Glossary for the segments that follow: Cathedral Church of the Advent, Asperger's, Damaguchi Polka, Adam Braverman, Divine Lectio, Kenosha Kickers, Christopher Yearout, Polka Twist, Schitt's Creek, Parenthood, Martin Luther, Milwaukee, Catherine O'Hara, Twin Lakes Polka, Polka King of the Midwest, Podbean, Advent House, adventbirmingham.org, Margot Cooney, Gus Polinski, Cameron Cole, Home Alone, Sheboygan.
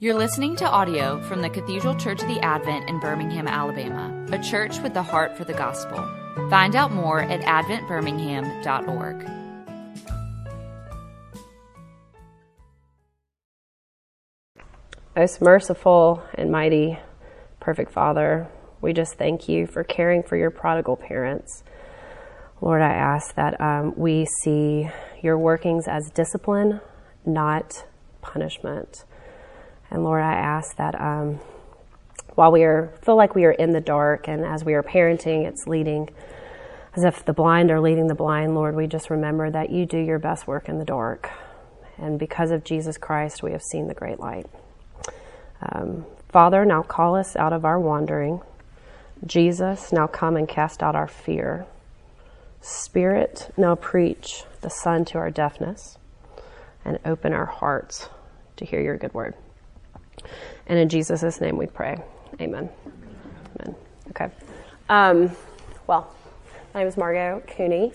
You're listening to audio from the Cathedral Church of the Advent in Birmingham, Alabama, a church with the heart for the gospel. Find out more at adventbirmingham.org. Most merciful and mighty, perfect Father, we just thank you for caring for your prodigal parents. Lord, I ask that we see your workings as discipline, not punishment. And Lord, I ask that while we feel like we are in the dark, and as we are parenting, it's leading as if the blind are leading the blind, Lord, we just remember that you do your best work in the dark. And because of Jesus Christ, we have seen the great light. Father, now call us out of our wandering. Jesus, now come and cast out our fear. Spirit, now preach the Son to our deafness and open our hearts to hear your good word. And in Jesus' name we pray. Amen. Amen. Okay. Well, my name is Margot Cooney.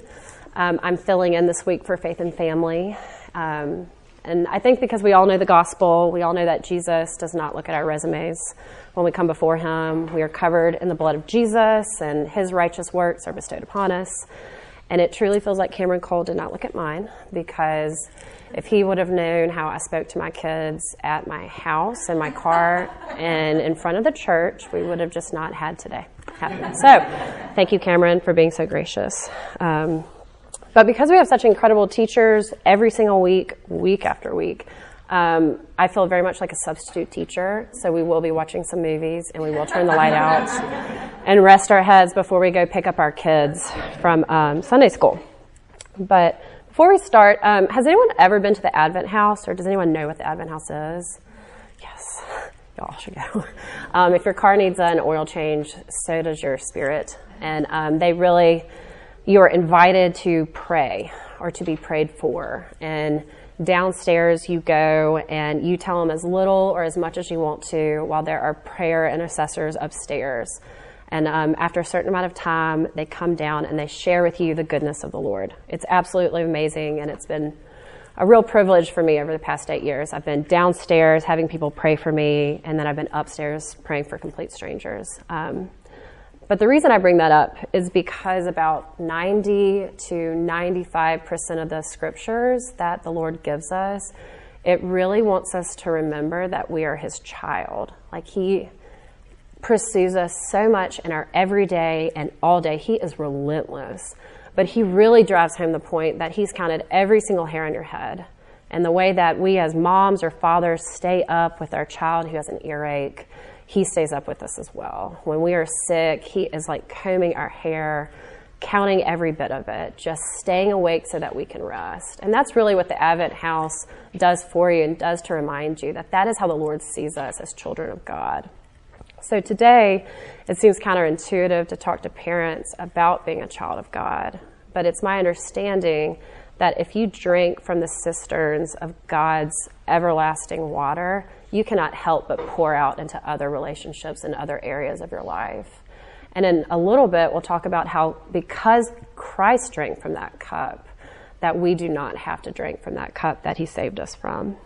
I'm filling in this week for Faith and Family. And I think because we all know the gospel, we all know that Jesus does not look at our resumes. When we come before him, we are covered in the blood of Jesus, and his righteous works are bestowed upon us. And it truly feels like Cameron Cole did not look at mine, because if he would have known how I spoke to my kids at my house, in my car, and in front of the church, we would have just not had today happen. So thank you, Cameron, for being so gracious. But because we have such incredible teachers every single week, week after week, I feel very much like a substitute teacher. So we will be watching some movies, and we will turn the light out and rest our heads before we go pick up our kids from Sunday school. But before we start, has anyone ever been to the Advent House, or does anyone know what the Advent House is? Yes, y'all should go. If your car needs an oil change, so does your spirit. And you are invited to pray or to be prayed for. And downstairs you go and you tell them as little or as much as you want to, while there are prayer intercessors upstairs. And after a certain amount of time, they come down and they share with you the goodness of the Lord. It's absolutely amazing, and it's been a real privilege for me over the past 8 years. I've been downstairs having people pray for me, and then I've been upstairs praying for complete strangers. But the reason I bring that up is because about 90 to 95% of the scriptures that the Lord gives us, it really wants us to remember that we are his child. Like, he pursues us so much in our everyday and all day. He is relentless. But he really drives home the point that he's counted every single hair on your head. And the way that we as moms or fathers stay up with our child who has an earache, he stays up with us as well. When we are sick, he is like combing our hair, counting every bit of it, just staying awake so that we can rest. And that's really what the Advent House does for you, and does to remind you that that is how the Lord sees us as children of God. So today, it seems counterintuitive to talk to parents about being a child of God, but it's my understanding that if you drink from the cisterns of God's everlasting water, you cannot help but pour out into other relationships and other areas of your life. And in a little bit, we'll talk about how, because Christ drank from that cup, that we do not have to drink from that cup that he saved us from.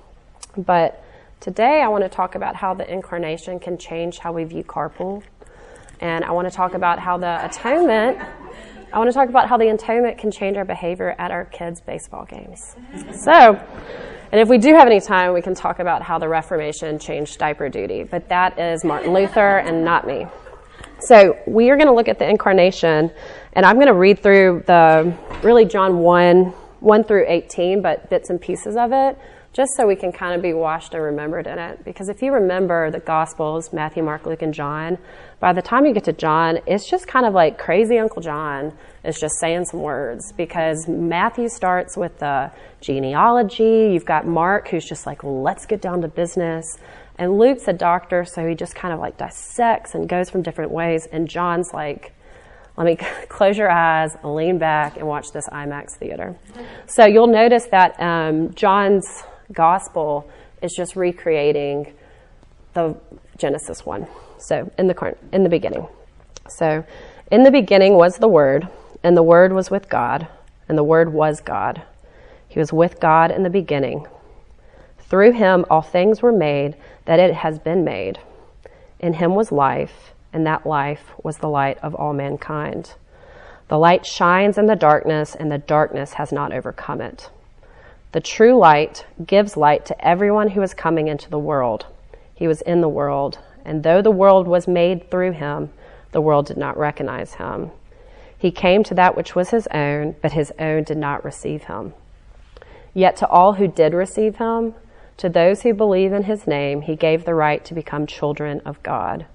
But today, I want to talk about how the incarnation can change how we view carpool. And I want to talk about how the atonement can change our behavior at our kids' baseball games. So, and if we do have any time, we can talk about how the Reformation changed diaper duty. But that is Martin Luther and not me. So we are going to look at the incarnation, and I'm going to read through John 1 through 18, but bits and pieces of it, just so we can kind of be washed and remembered in it. Because if you remember the Gospels, Matthew, Mark, Luke, and John, by the time you get to John, it's just kind of like crazy Uncle John is just saying some words, because Matthew starts with the genealogy. You've got Mark, who's just like, well, let's get down to business. And Luke's a doctor, so he just kind of like dissects and goes from different ways. And John's like, let me close your eyes, lean back, and watch this IMAX theater. So you'll notice that John's gospel is just recreating the Genesis 1. So in the beginning. So in the beginning was the Word, and the Word was with God, and the Word was God. He was with God in the beginning. Through him all things were made, that it has been made. In him was life, and that life was the light of all mankind. The light shines in the darkness, and the darkness has not overcome it. The true light gives light to everyone who is coming into the world. He was in the world, and though the world was made through him, the world did not recognize him. He came to that which was his own, but his own did not receive him. Yet to all who did receive him, to those who believe in his name, he gave the right to become children of God,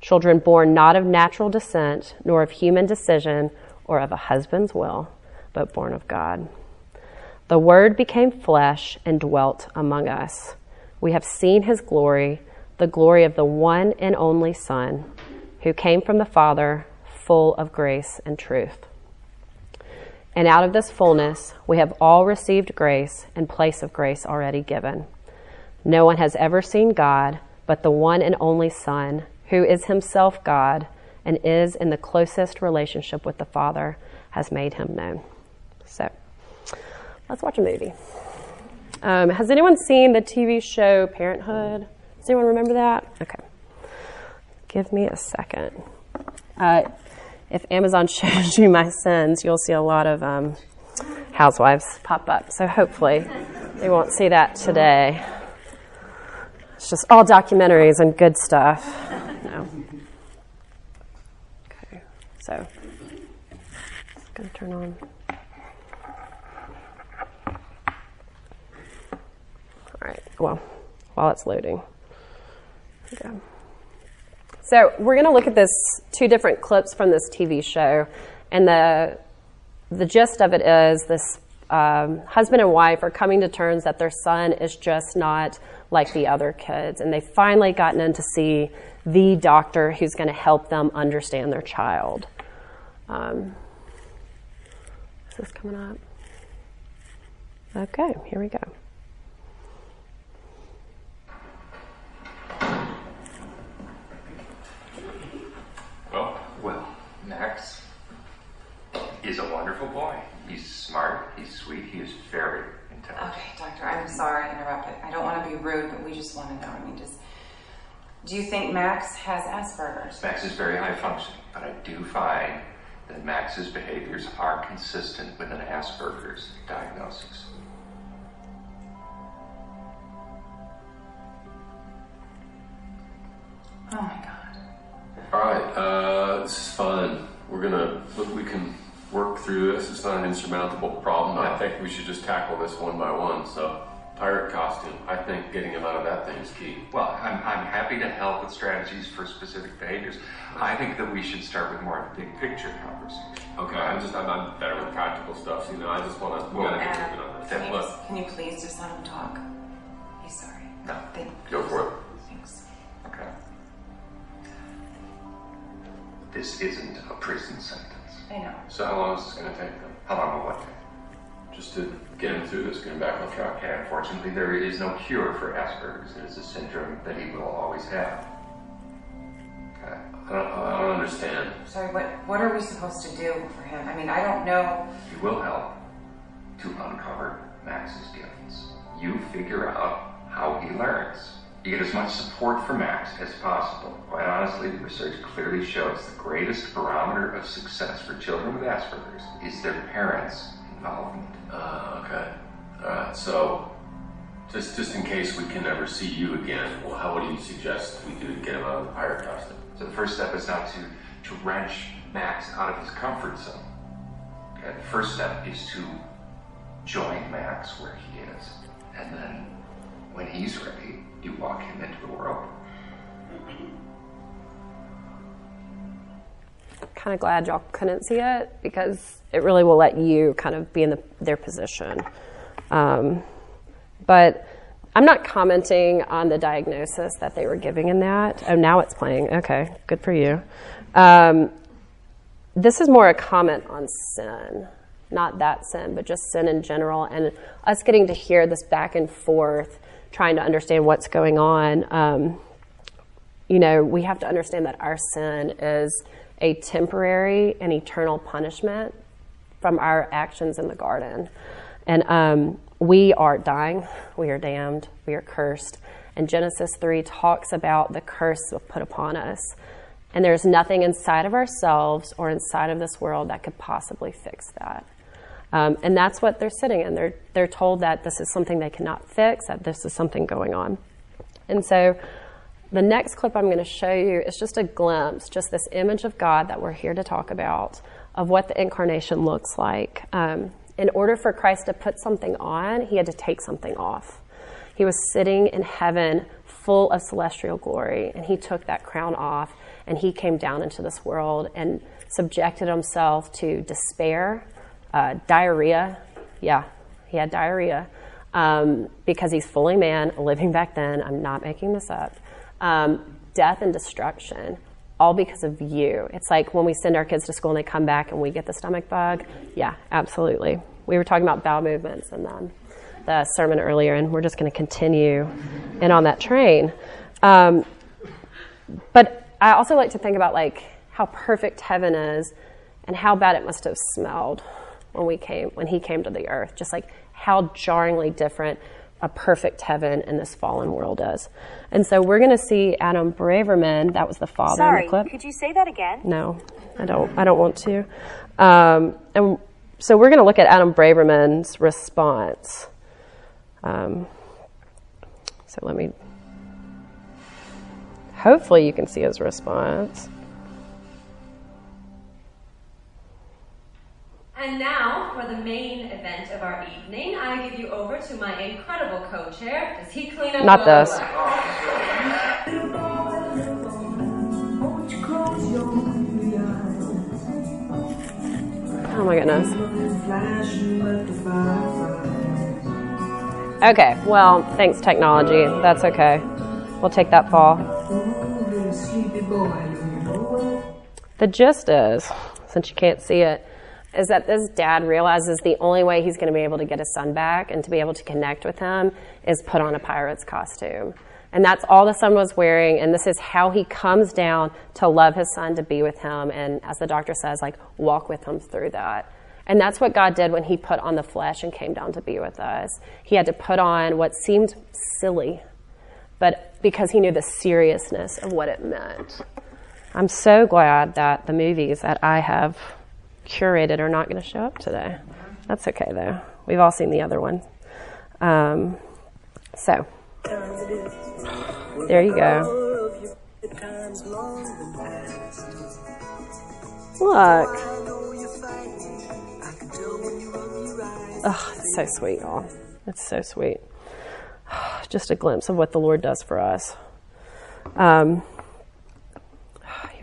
children born not of natural descent, nor of human decision, or of a husband's will, but born of God. The Word became flesh and dwelt among us. We have seen his glory, the glory of the one and only Son, who came from the Father, full of grace and truth. And out of this fullness, we have all received grace in place of grace already given. No one has ever seen God, but the one and only Son, who is himself God and is in the closest relationship with the Father, has made him known. So, let's watch a movie. Has anyone seen the TV show Parenthood? Does anyone remember that? Okay. Give me a second. If Amazon shows you my sins, you'll see a lot of housewives pop up. So hopefully they won't see that today. It's just all documentaries and good stuff. No. Okay, so it's going to turn on. All right, well, while it's loading. There we go. So we're going to look at this two different clips from this TV show, and the gist of it is this husband and wife are coming to terms that their son is just not like the other kids, and they've finally gotten in to see the doctor who's going to help them understand their child. Is this coming up? Okay, here we go. Max is a wonderful boy. He's smart, he's sweet, he is very intelligent. Okay, Doctor, I'm sorry I interrupted. I don't want to be rude, but we just want to know. Do you think Max has Asperger's? Max is very high functioning, but I do find that Max's behaviors are consistent with an Asperger's diagnosis. Oh my God. Alright, this is fun. We're gonna look, we can work through this. It's not an insurmountable problem. I think we should just tackle this one by one. So, pirate costume. I think getting him out of that thing is key. Well, I'm happy to help with strategies for specific behaviors. I think that we should start with more of a big picture conversation. Okay, I'm better with practical stuff. So, I just want to. Well, Adam, on this. Can you please just let him talk? He's sorry. No, go for it. Thanks. Okay. This isn't a prison sentence. I know. So how long is this going to take them? How long will it take? Just to get him through this, get him back on track. And unfortunately, there is no cure for Asperger's. It is a syndrome that he will always have. Okay. I don't understand. Sorry, what are we supposed to do for him? I don't know. You will help to uncover Max's gifts. You figure out how he learns. You get as much support for Max as possible. Quite honestly, the research clearly shows the greatest barometer of success for children with Asperger's is their parents' involvement. Okay. Alright, so just in case we can never see you again, well, what do you suggest we do to get him out of the pirate costume? So the first step is not to wrench Max out of his comfort zone. Okay, the first step is to join Max where he is. And then when he's ready, you walk him into the world. I'm kind of glad y'all couldn't see it, because it really will let you kind of be in their position. But I'm not commenting on the diagnosis that they were giving in that. Oh, now it's playing. Okay, good for you. This is more a comment on sin. Not that sin, but just sin in general. And us getting to hear this back and forth, trying to understand what's going on, we have to understand that our sin is a temporary and eternal punishment from our actions in the garden. And we are dying, we are damned, we are cursed. And Genesis 3 talks about the curse put upon us. And there's nothing inside of ourselves or inside of this world that could possibly fix that. And that's what they're sitting in. They're told that this is something they cannot fix, that this is something going on. And so the next clip I'm going to show you is just a glimpse, just this image of God that we're here to talk about, of what the incarnation looks like. In order for Christ to put something on, he had to take something off. He was sitting in heaven full of celestial glory, and he took that crown off, and he came down into this world and subjected himself to despair, diarrhea. Yeah, he had diarrhea because he's fully man, living back then. I'm not making this up. Death and destruction, all because of you. It's like when we send our kids to school and they come back and we get the stomach bug. Yeah, absolutely. We were talking about bowel movements and the sermon earlier, and we're just going to continue in on that train. But I also like to think about like how perfect heaven is and how bad it must have smelled when he came to the earth, just like how jarringly different a perfect heaven in this fallen world is. And so we're going to see Adam Braverman, that was the father in the clip. Sorry, could you say that again? No, I don't want to. And so we're going to look at Adam Braverman's response. So let me, hopefully you can see his response. And now, for the main event of our evening, I give you over to my incredible co-chair. Does he clean up? Not this. Oh my goodness. Okay, well, thanks technology. That's okay. We'll take that fall. The gist is, since you can't see it, is that this dad realizes the only way he's going to be able to get his son back and to be able to connect with him is put on a pirate's costume. And that's all the son was wearing, and this is how he comes down to love his son, to be with him, and as the doctor says, like, walk with him through that. And that's what God did when he put on the flesh and came down to be with us. He had to put on what seemed silly, but because he knew the seriousness of what it meant. I'm so glad that the movies that I have curated are not going to show up today. That's okay, though. We've all seen the other one. So, there you go. Look. Oh, it's so sweet, y'all. It's so sweet. Just a glimpse of what the Lord does for us. Here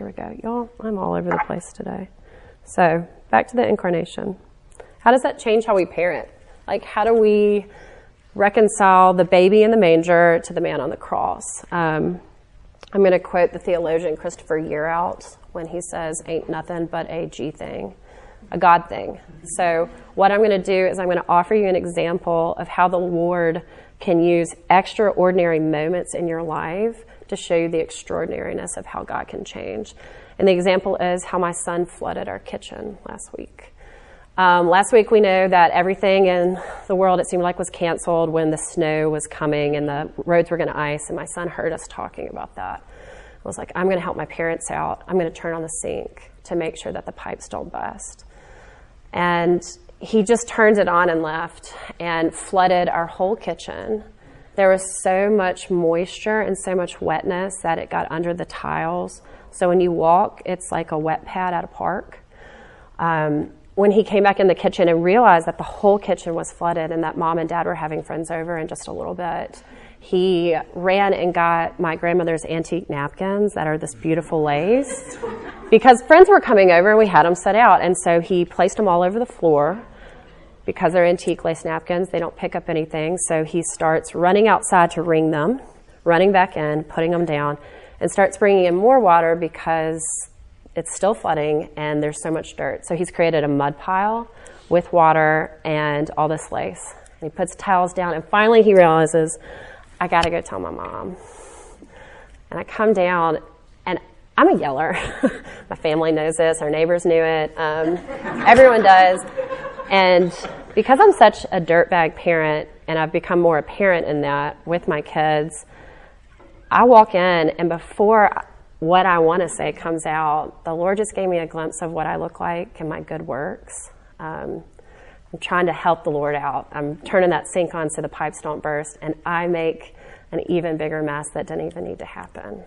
we go, y'all. I'm all over the place today. So back to the incarnation. How does that change how we parent? Like, how do we reconcile the baby in the manger to the man on the cross? I'm going to quote the theologian Christopher Yearout when he says, ain't nothing but a G thing, a God thing. So what I'm going to do is I'm going to offer you an example of how the Lord can use extraordinary moments in your life to show you the extraordinariness of how God can change. And the example is how my son flooded our kitchen last week. Last week, we know that everything in the world, it seemed like, was canceled when the snow was coming and the roads were going to ice, and my son heard us talking about that. I was like, I'm going to help my parents out. I'm going to turn on the sink to make sure that the pipes don't bust. And he just turned it on and left and flooded our whole kitchen. There was so much moisture and so much wetness that it got under the tiles. So when you walk, it's like a wet pad at a park. When he came back in the kitchen and realized that the whole kitchen was flooded and that mom and dad were having friends over in just a little bit, he ran and got my grandmother's antique napkins that are this beautiful lace. Because friends were coming over and we had them set out. And so he placed them all over the floor. Because they're antique lace napkins, they don't pick up anything. So he starts running outside to wring them, running back in, putting them down, and starts bringing in more water because it's still flooding and there's so much dirt. So he's created a mud pile with water and all this lace. And he puts towels down, and finally he realizes, I gotta go tell my mom. And I come down, and I'm a yeller. My family knows this, our neighbors knew it, everyone does. And because I'm such a dirtbag parent, and I've become more a parent in that with my kids, I walk in, and before what I want to say comes out, the Lord just gave me a glimpse of what I look like and my good works. I'm trying to help the Lord out. I'm turning that sink on so the pipes don't burst, and I make an even bigger mess that didn't even need to happen.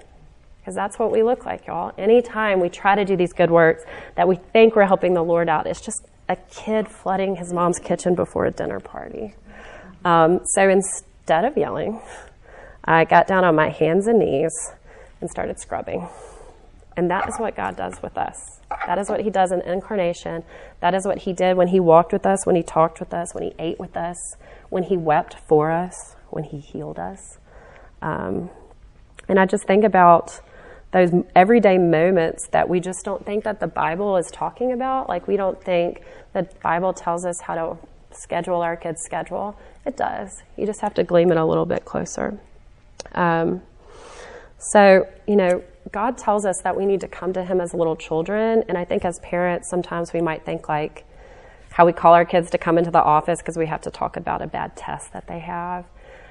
Because that's what we look like, y'all. Anytime we try to do these good works that we think we're helping the Lord out, it's just a kid flooding his mom's kitchen before a dinner party. So instead of yelling, I got down on my hands and knees and started scrubbing. And that is what God does with us. That is what he does in incarnation. That is what he did when he walked with us, when he talked with us, when he ate with us, when he wept for us, when he healed us. And I just think about those everyday moments that we just don't think that the Bible is talking about. Like, we don't think the Bible tells us how to schedule our kids' schedule. It does. You just have to glean it a little bit closer. So, you know, God tells us that we need to come to him as little children. And I think as parents, sometimes we might think like how we call our kids to come into the office because we have to talk about a bad test that they have.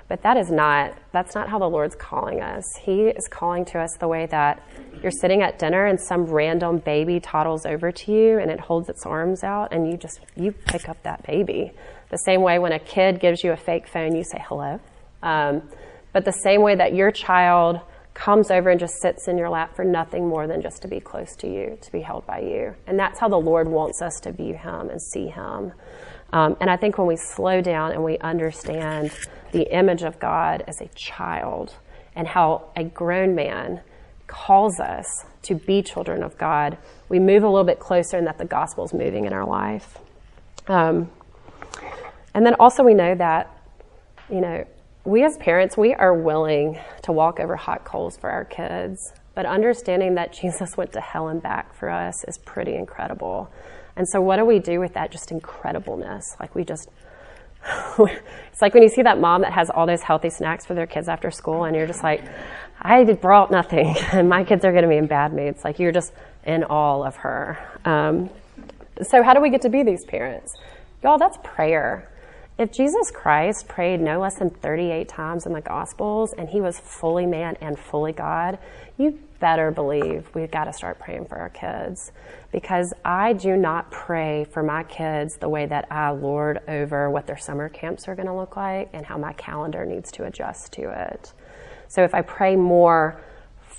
But that's not how the Lord's calling us. He is calling to us the way that you're sitting at dinner and some random baby toddles over to you and it holds its arms out and you pick up that baby. The same way when a kid gives you a fake phone, you say hello. But the same way that your child comes over and just sits in your lap for nothing more than just to be close to you, to be held by you. And that's how the Lord wants us to view him and see him. And I think when we slow down and we understand the image of God as a child and how a grown man calls us to be children of God, we move a little bit closer and that the gospel's moving in our life. And then also we know that, you know, we as parents, we are willing to walk over hot coals for our kids, but understanding that Jesus went to hell and back for us is pretty incredible. And so what do we do with that just incredibleness? Like, we just, it's like when you see that mom that has all those healthy snacks for their kids after school and you're just like, I brought nothing and my kids are going to be in bad moods. Like, you're just in awe of her. So how do we get to be these parents? Y'all, that's prayer. If Jesus Christ prayed no less than 38 times in the Gospels and he was fully man and fully God, you better believe we've got to start praying for our kids, because I do not pray for my kids the way that I lord over what their summer camps are going to look like and how my calendar needs to adjust to it. So if I pray more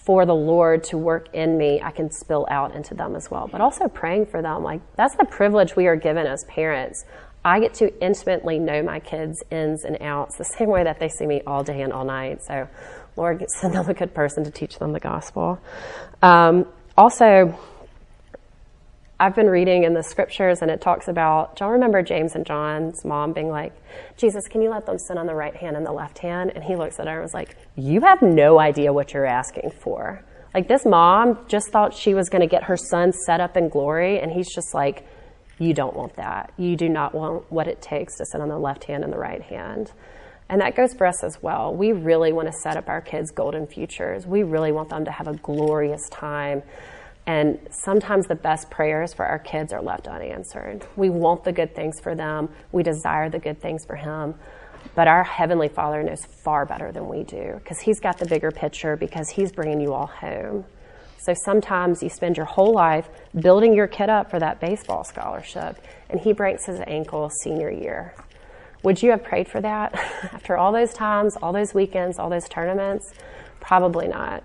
for the Lord to work in me, I can spill out into them as well. But also praying for them, like, that's the privilege we are given as parents. I get to intimately know my kids' ins and outs the same way that they see me all day and all night. So, Lord, send them a good person to teach them the gospel. Also, I've been reading in the scriptures, and it talks about, do y'all remember James and John's mom being like, Jesus, can you let them sit on the right hand and the left hand? And he looks at her and was like, you have no idea what you're asking for. Like, this mom just thought she was going to get her son set up in glory, and he's just like, you don't want that. You do not want what it takes to sit on the left hand and the right hand. And that goes for us as well. We really want to set up our kids' golden futures. We really want them to have a glorious time. And sometimes the best prayers for our kids are left unanswered. We want the good things for them. We desire the good things for him. But our Heavenly Father knows far better than we do, because he's got the bigger picture, because he's bringing you all home. So sometimes you spend your whole life building your kid up for that baseball scholarship, and he breaks his ankle senior year. Would you have prayed for that? After all those times, all those weekends, all those tournaments? Probably not.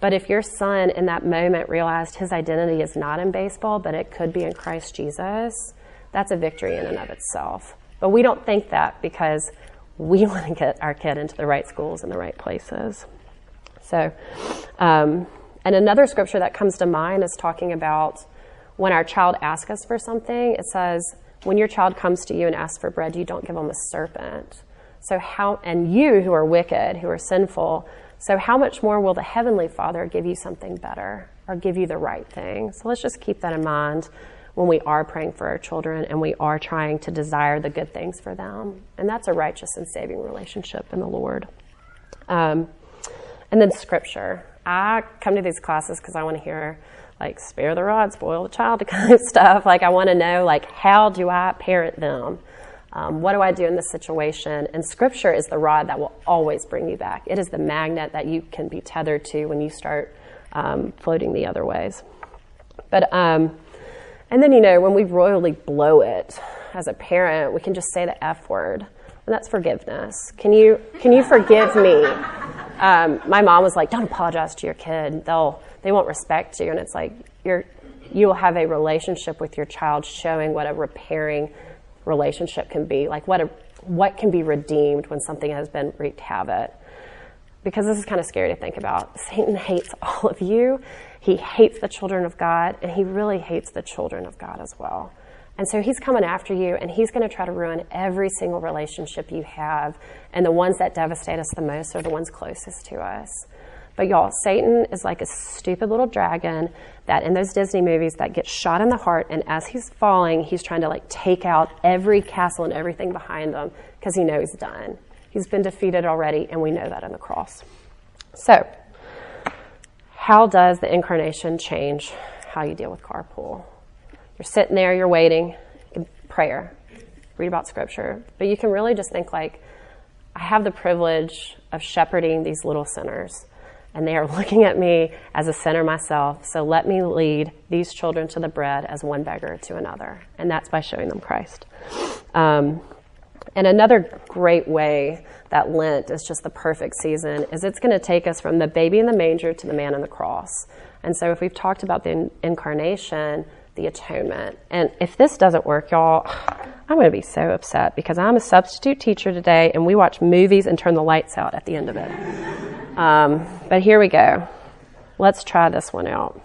But if your son in that moment realized his identity is not in baseball, but it could be in Christ Jesus, that's a victory in and of itself. But we don't think that, because we want to get our kid into the right schools and the right places. So, and another scripture that comes to mind is talking about when our child asks us for something. It says, when your child comes to you and asks for bread, you don't give them a serpent. So how, and you who are wicked, who are sinful, so how much more will the Heavenly Father give you something better or give you the right thing? So let's just keep that in mind when we are praying for our children and we are trying to desire the good things for them. And that's a righteous and saving relationship in the Lord. And then scripture. I come to these classes because I want to hear, like, spare the rod, spoil the child kind of stuff. Like, I want to know, like, how do I parent them? What do I do in this situation? And Scripture is the rod that will always bring you back. It is the magnet that you can be tethered to when you start floating the other ways. But and then, you know, when we royally blow it as a parent, we can just say the F word, and that's forgiveness. Can you forgive me? My mom was like, don't apologize to your kid. They won't respect you. And it's like, you will have a relationship with your child showing what a repairing relationship can be, like what can be redeemed when something has been wreaked havoc. Because this is kind of scary to think about. Satan hates all of you. He hates the children of God, and he really hates the children of God as well. And so he's coming after you, and he's going to try to ruin every single relationship you have. And the ones that devastate us the most are the ones closest to us. But y'all, Satan is like a stupid little dragon that in those Disney movies that gets shot in the heart, and as he's falling, he's trying to like take out every castle and everything behind him because he knows he's done. He's been defeated already, and we know that in the cross. So how does the incarnation change how you deal with carpool? You're sitting there, you're waiting, you can prayer, read about Scripture, but you can really just think like, I have the privilege of shepherding these little sinners. And they are looking at me as a sinner myself, so let me lead these children to the bread as one beggar to another. And that's by showing them Christ. And another great way that Lent is just the perfect season is it's going to take us from the baby in the manger to the man on the cross. And so if we've talked about the incarnation, the atonement. And if this doesn't work, y'all, I'm going to be so upset because I'm a substitute teacher today, and we watch movies and turn the lights out at the end of it. But here we go. Let's try this one out.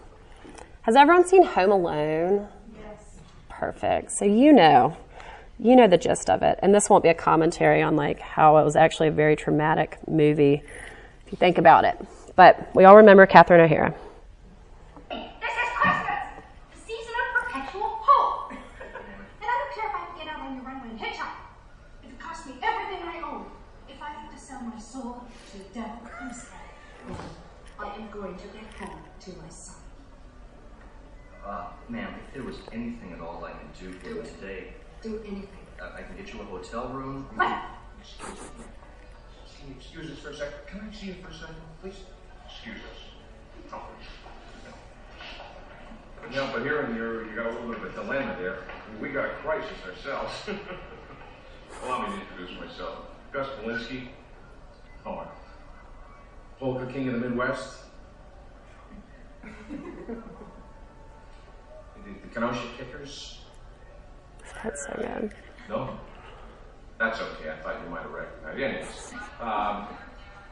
Has everyone seen Home Alone? Yes. Perfect. So you know the gist of it. And this won't be a commentary on like how it was actually a very traumatic movie if you think about it. But we all remember Catherine O'Hara. This is Christmas, the season of perpetual hope. And I don't care if I can get out on your runway and hitchhike. If it costs me everything I own, if I have to sell my soul to the devil. I am going to get home to my son. Ma'am, if there was anything at all I could do for you today... Do anything. I can get you a hotel room. What? Excuse me. Can you excuse us for a second? Can I see you for a second, please? Excuse us. No. Yeah, but hearing you got a little bit of a dilemma there. We got a crisis ourselves. Allow me to introduce myself. Gus Polinski. Homer. Polka King of the Midwest. The Kenosha Kickers. That's so good. No? That's okay. I thought you might have recognized it. Anyways, I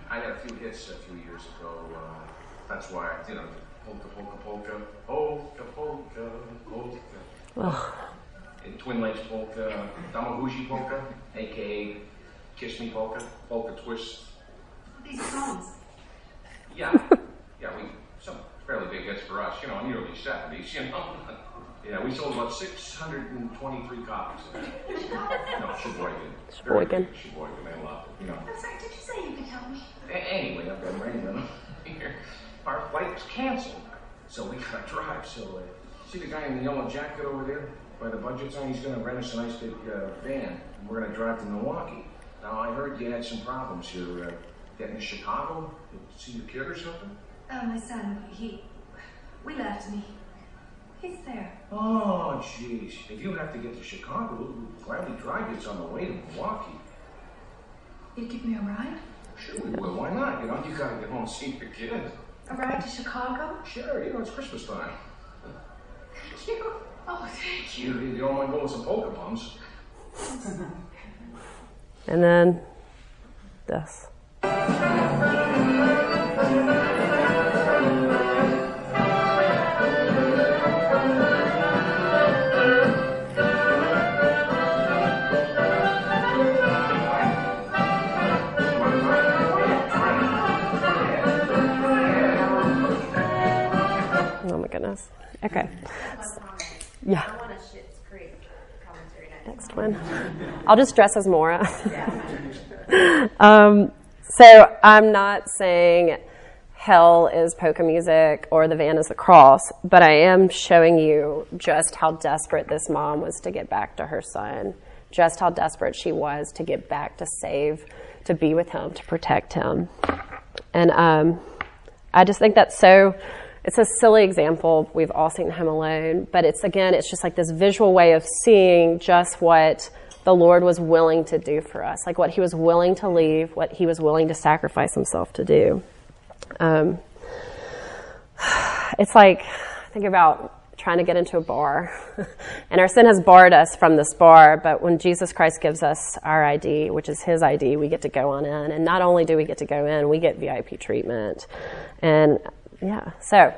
had a few hits a few years ago. That's why, you know, polka, polka, polka, polka, polka, polka. Oh. In Twin Lakes Polka, Damaguchi Polka, a.k.a. Kiss Me Polka, Polka Twist. These songs. Yeah, some fairly big hits for us, you know, in the early 70s, you know. Yeah, we sold about 623 copies of it. No, Sheboygan. Sheboygan, they loved it, you know. I'm sorry, did you say you could help me? Anyway, I've got rain on here. Our flight was canceled, so we got to drive. So, see the guy in the yellow jacket over there? By the budget sign, he's going to rent us a nice big van, and we're going to drive to Milwaukee. Now, I heard you had some problems here. Getting to Chicago? See your kid or something? Oh, my son, we left and he's there. Oh, jeez. If you have to get to Chicago, we'll gladly drive you. It's on the way to Milwaukee. You'd give me a ride? Sure, we will. Why not? You know, you gotta get home and see your kid. A ride to Chicago? Sure, you know, it's Christmas time. Thank you. Oh, thank you. You don't mind going with some polka bums. And then this. Oh my goodness. Okay. Yeah. I want a Schitt's Creek commentary night. Next one. I'll just dress as Maura. So I'm not saying hell is polka music or the van is the cross, but I am showing you just how desperate this mom was to get back to her son. just how desperate she was to get back, to save, to be with him, to protect him. And I just think that's so, it's a silly example. We've all seen Home Alone, but it's, again, it's just like this visual way of seeing just what the Lord was willing to do for us, like what he was willing to leave, what he was willing to sacrifice himself to do. It's like, think about trying to get into a bar, and our sin has barred us from this bar, but when Jesus Christ gives us our ID, which is his ID, we get to go on in, and not only do we get to go in, we get VIP treatment. And yeah, so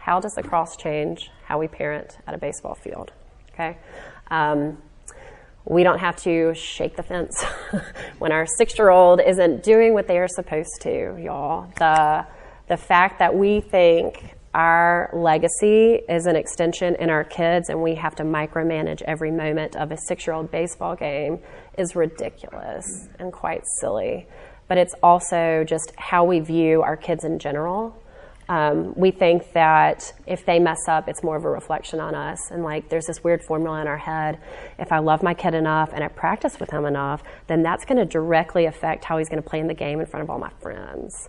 how does the cross change how we parent at a baseball field? Okay, we don't have to shake the fence when our 6-year-old isn't doing what they are supposed to, y'all. The fact that we think our legacy is an extension in our kids and we have to micromanage every moment of a 6-year-old baseball game is ridiculous and quite silly. But it's also just how we view our kids in general. We think that if they mess up, it's more of a reflection on us. And like, there's this weird formula in our head. If I love my kid enough and I practice with him enough, then that's going to directly affect how he's going to play in the game in front of all my friends.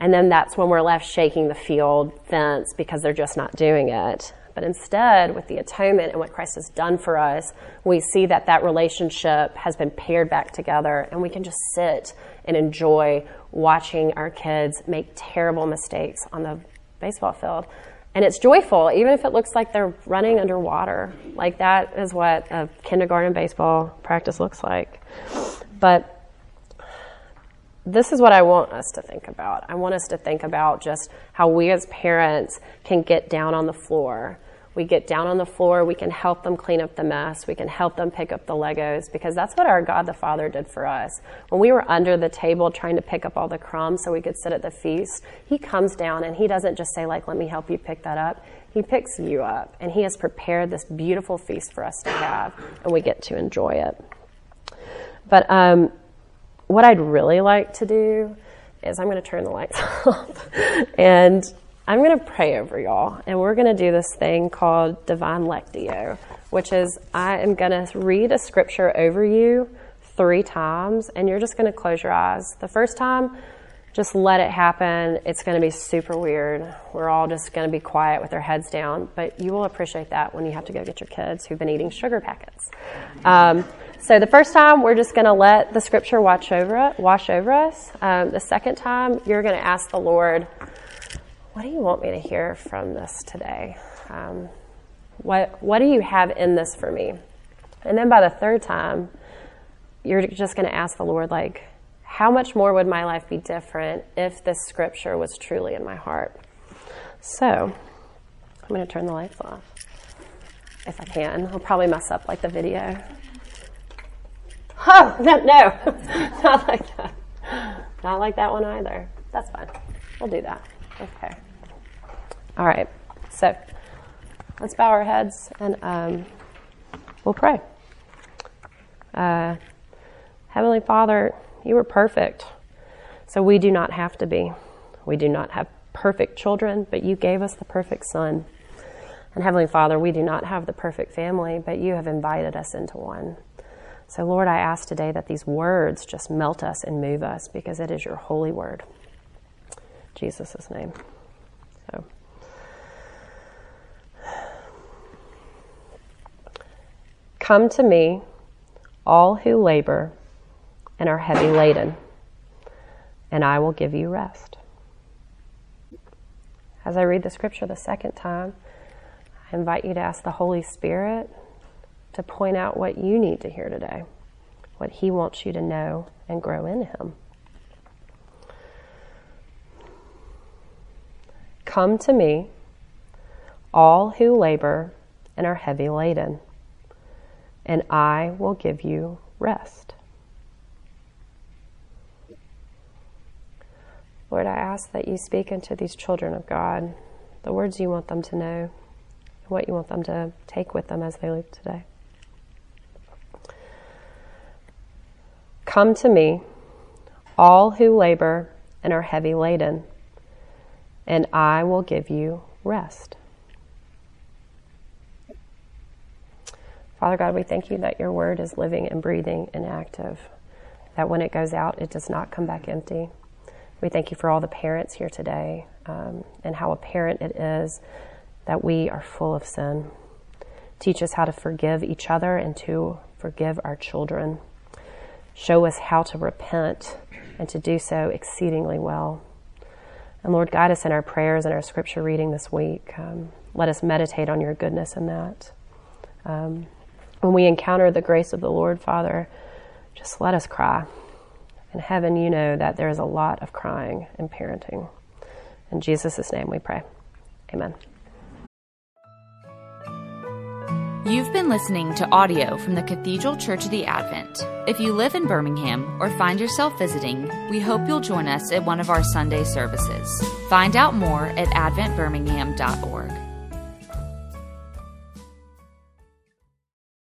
And then that's when we're left shaking the field fence because they're just not doing it. But instead, with the atonement and what Christ has done for us, we see that that relationship has been paired back together, and we can just sit and enjoy watching our kids make terrible mistakes on the baseball field. And it's joyful, even if it looks like they're running underwater. Like, that is what a kindergarten baseball practice looks like. But this is what I want us to think about. I want us to think about just how we as parents can get down on the floor. We get down on the floor, we can help them clean up the mess, we can help them pick up the Legos, because that's what our God the Father did for us. When we were under the table trying to pick up all the crumbs so we could sit at the feast, he comes down and he doesn't just say, like, let me help you pick that up. He picks you up, and he has prepared this beautiful feast for us to have, and we get to enjoy it. But what I'd really like to do is I'm going to turn the lights off and I'm going to pray over y'all. And we're going to do this thing called Divine Lectio, which is I am going to read a scripture over you 3 times, and you're just going to close your eyes. The first time, just let it happen. It's going to be super weird. We're all just going to be quiet with our heads down, but you will appreciate that when you have to go get your kids who've been eating sugar packets. So the first time, we're just going to let the scripture wash over us. The second time, you're going to ask the Lord, what do you want me to hear from this today? What do you have in this for me? And then by the third time, you're just going to ask the Lord, like, how much more would my life be different if this scripture was truly in my heart? So I'm going to turn the lights off if I can. I'll probably mess up like the video. Oh, no, not like that. Not like that one either. That's fine. We'll do that. Okay. All right. So let's bow our heads and we'll pray. Heavenly Father, you were perfect, so we do not have to be. We do not have perfect children, but you gave us the perfect son. And Heavenly Father, we do not have the perfect family, but you have invited us into one. So, Lord, I ask today that these words just melt us and move us, because it is your holy word. In Jesus' name. So, come to me, all who labor and are heavy laden, and I will give you rest. As I read the scripture the second time, I invite you to ask the Holy Spirit to point out what you need to hear today, what he wants you to know and grow in him. Come to me, all who labor and are heavy laden, and I will give you rest. Lord, I ask that you speak unto these children of God the words you want them to know and what you want them to take with them as they leave today. Come to me, all who labor and are heavy laden, and I will give you rest. Father God, we thank you that your word is living and breathing and active, that when it goes out, it does not come back empty. We thank you for all the parents here today and how apparent it is that we are full of sin. Teach us how to forgive each other and to forgive our children. Show us how to repent and to do so exceedingly well. And Lord, guide us in our prayers and our scripture reading this week. Let us meditate on your goodness in that. When we encounter the grace of the Lord, Father, just let us cry. In heaven, you know that there is a lot of crying and parenting. In Jesus' name we pray. Amen. You've been listening to audio from the Cathedral Church of the Advent. If you live in Birmingham or find yourself visiting, we hope you'll join us at one of our Sunday services. Find out more at adventbirmingham.org.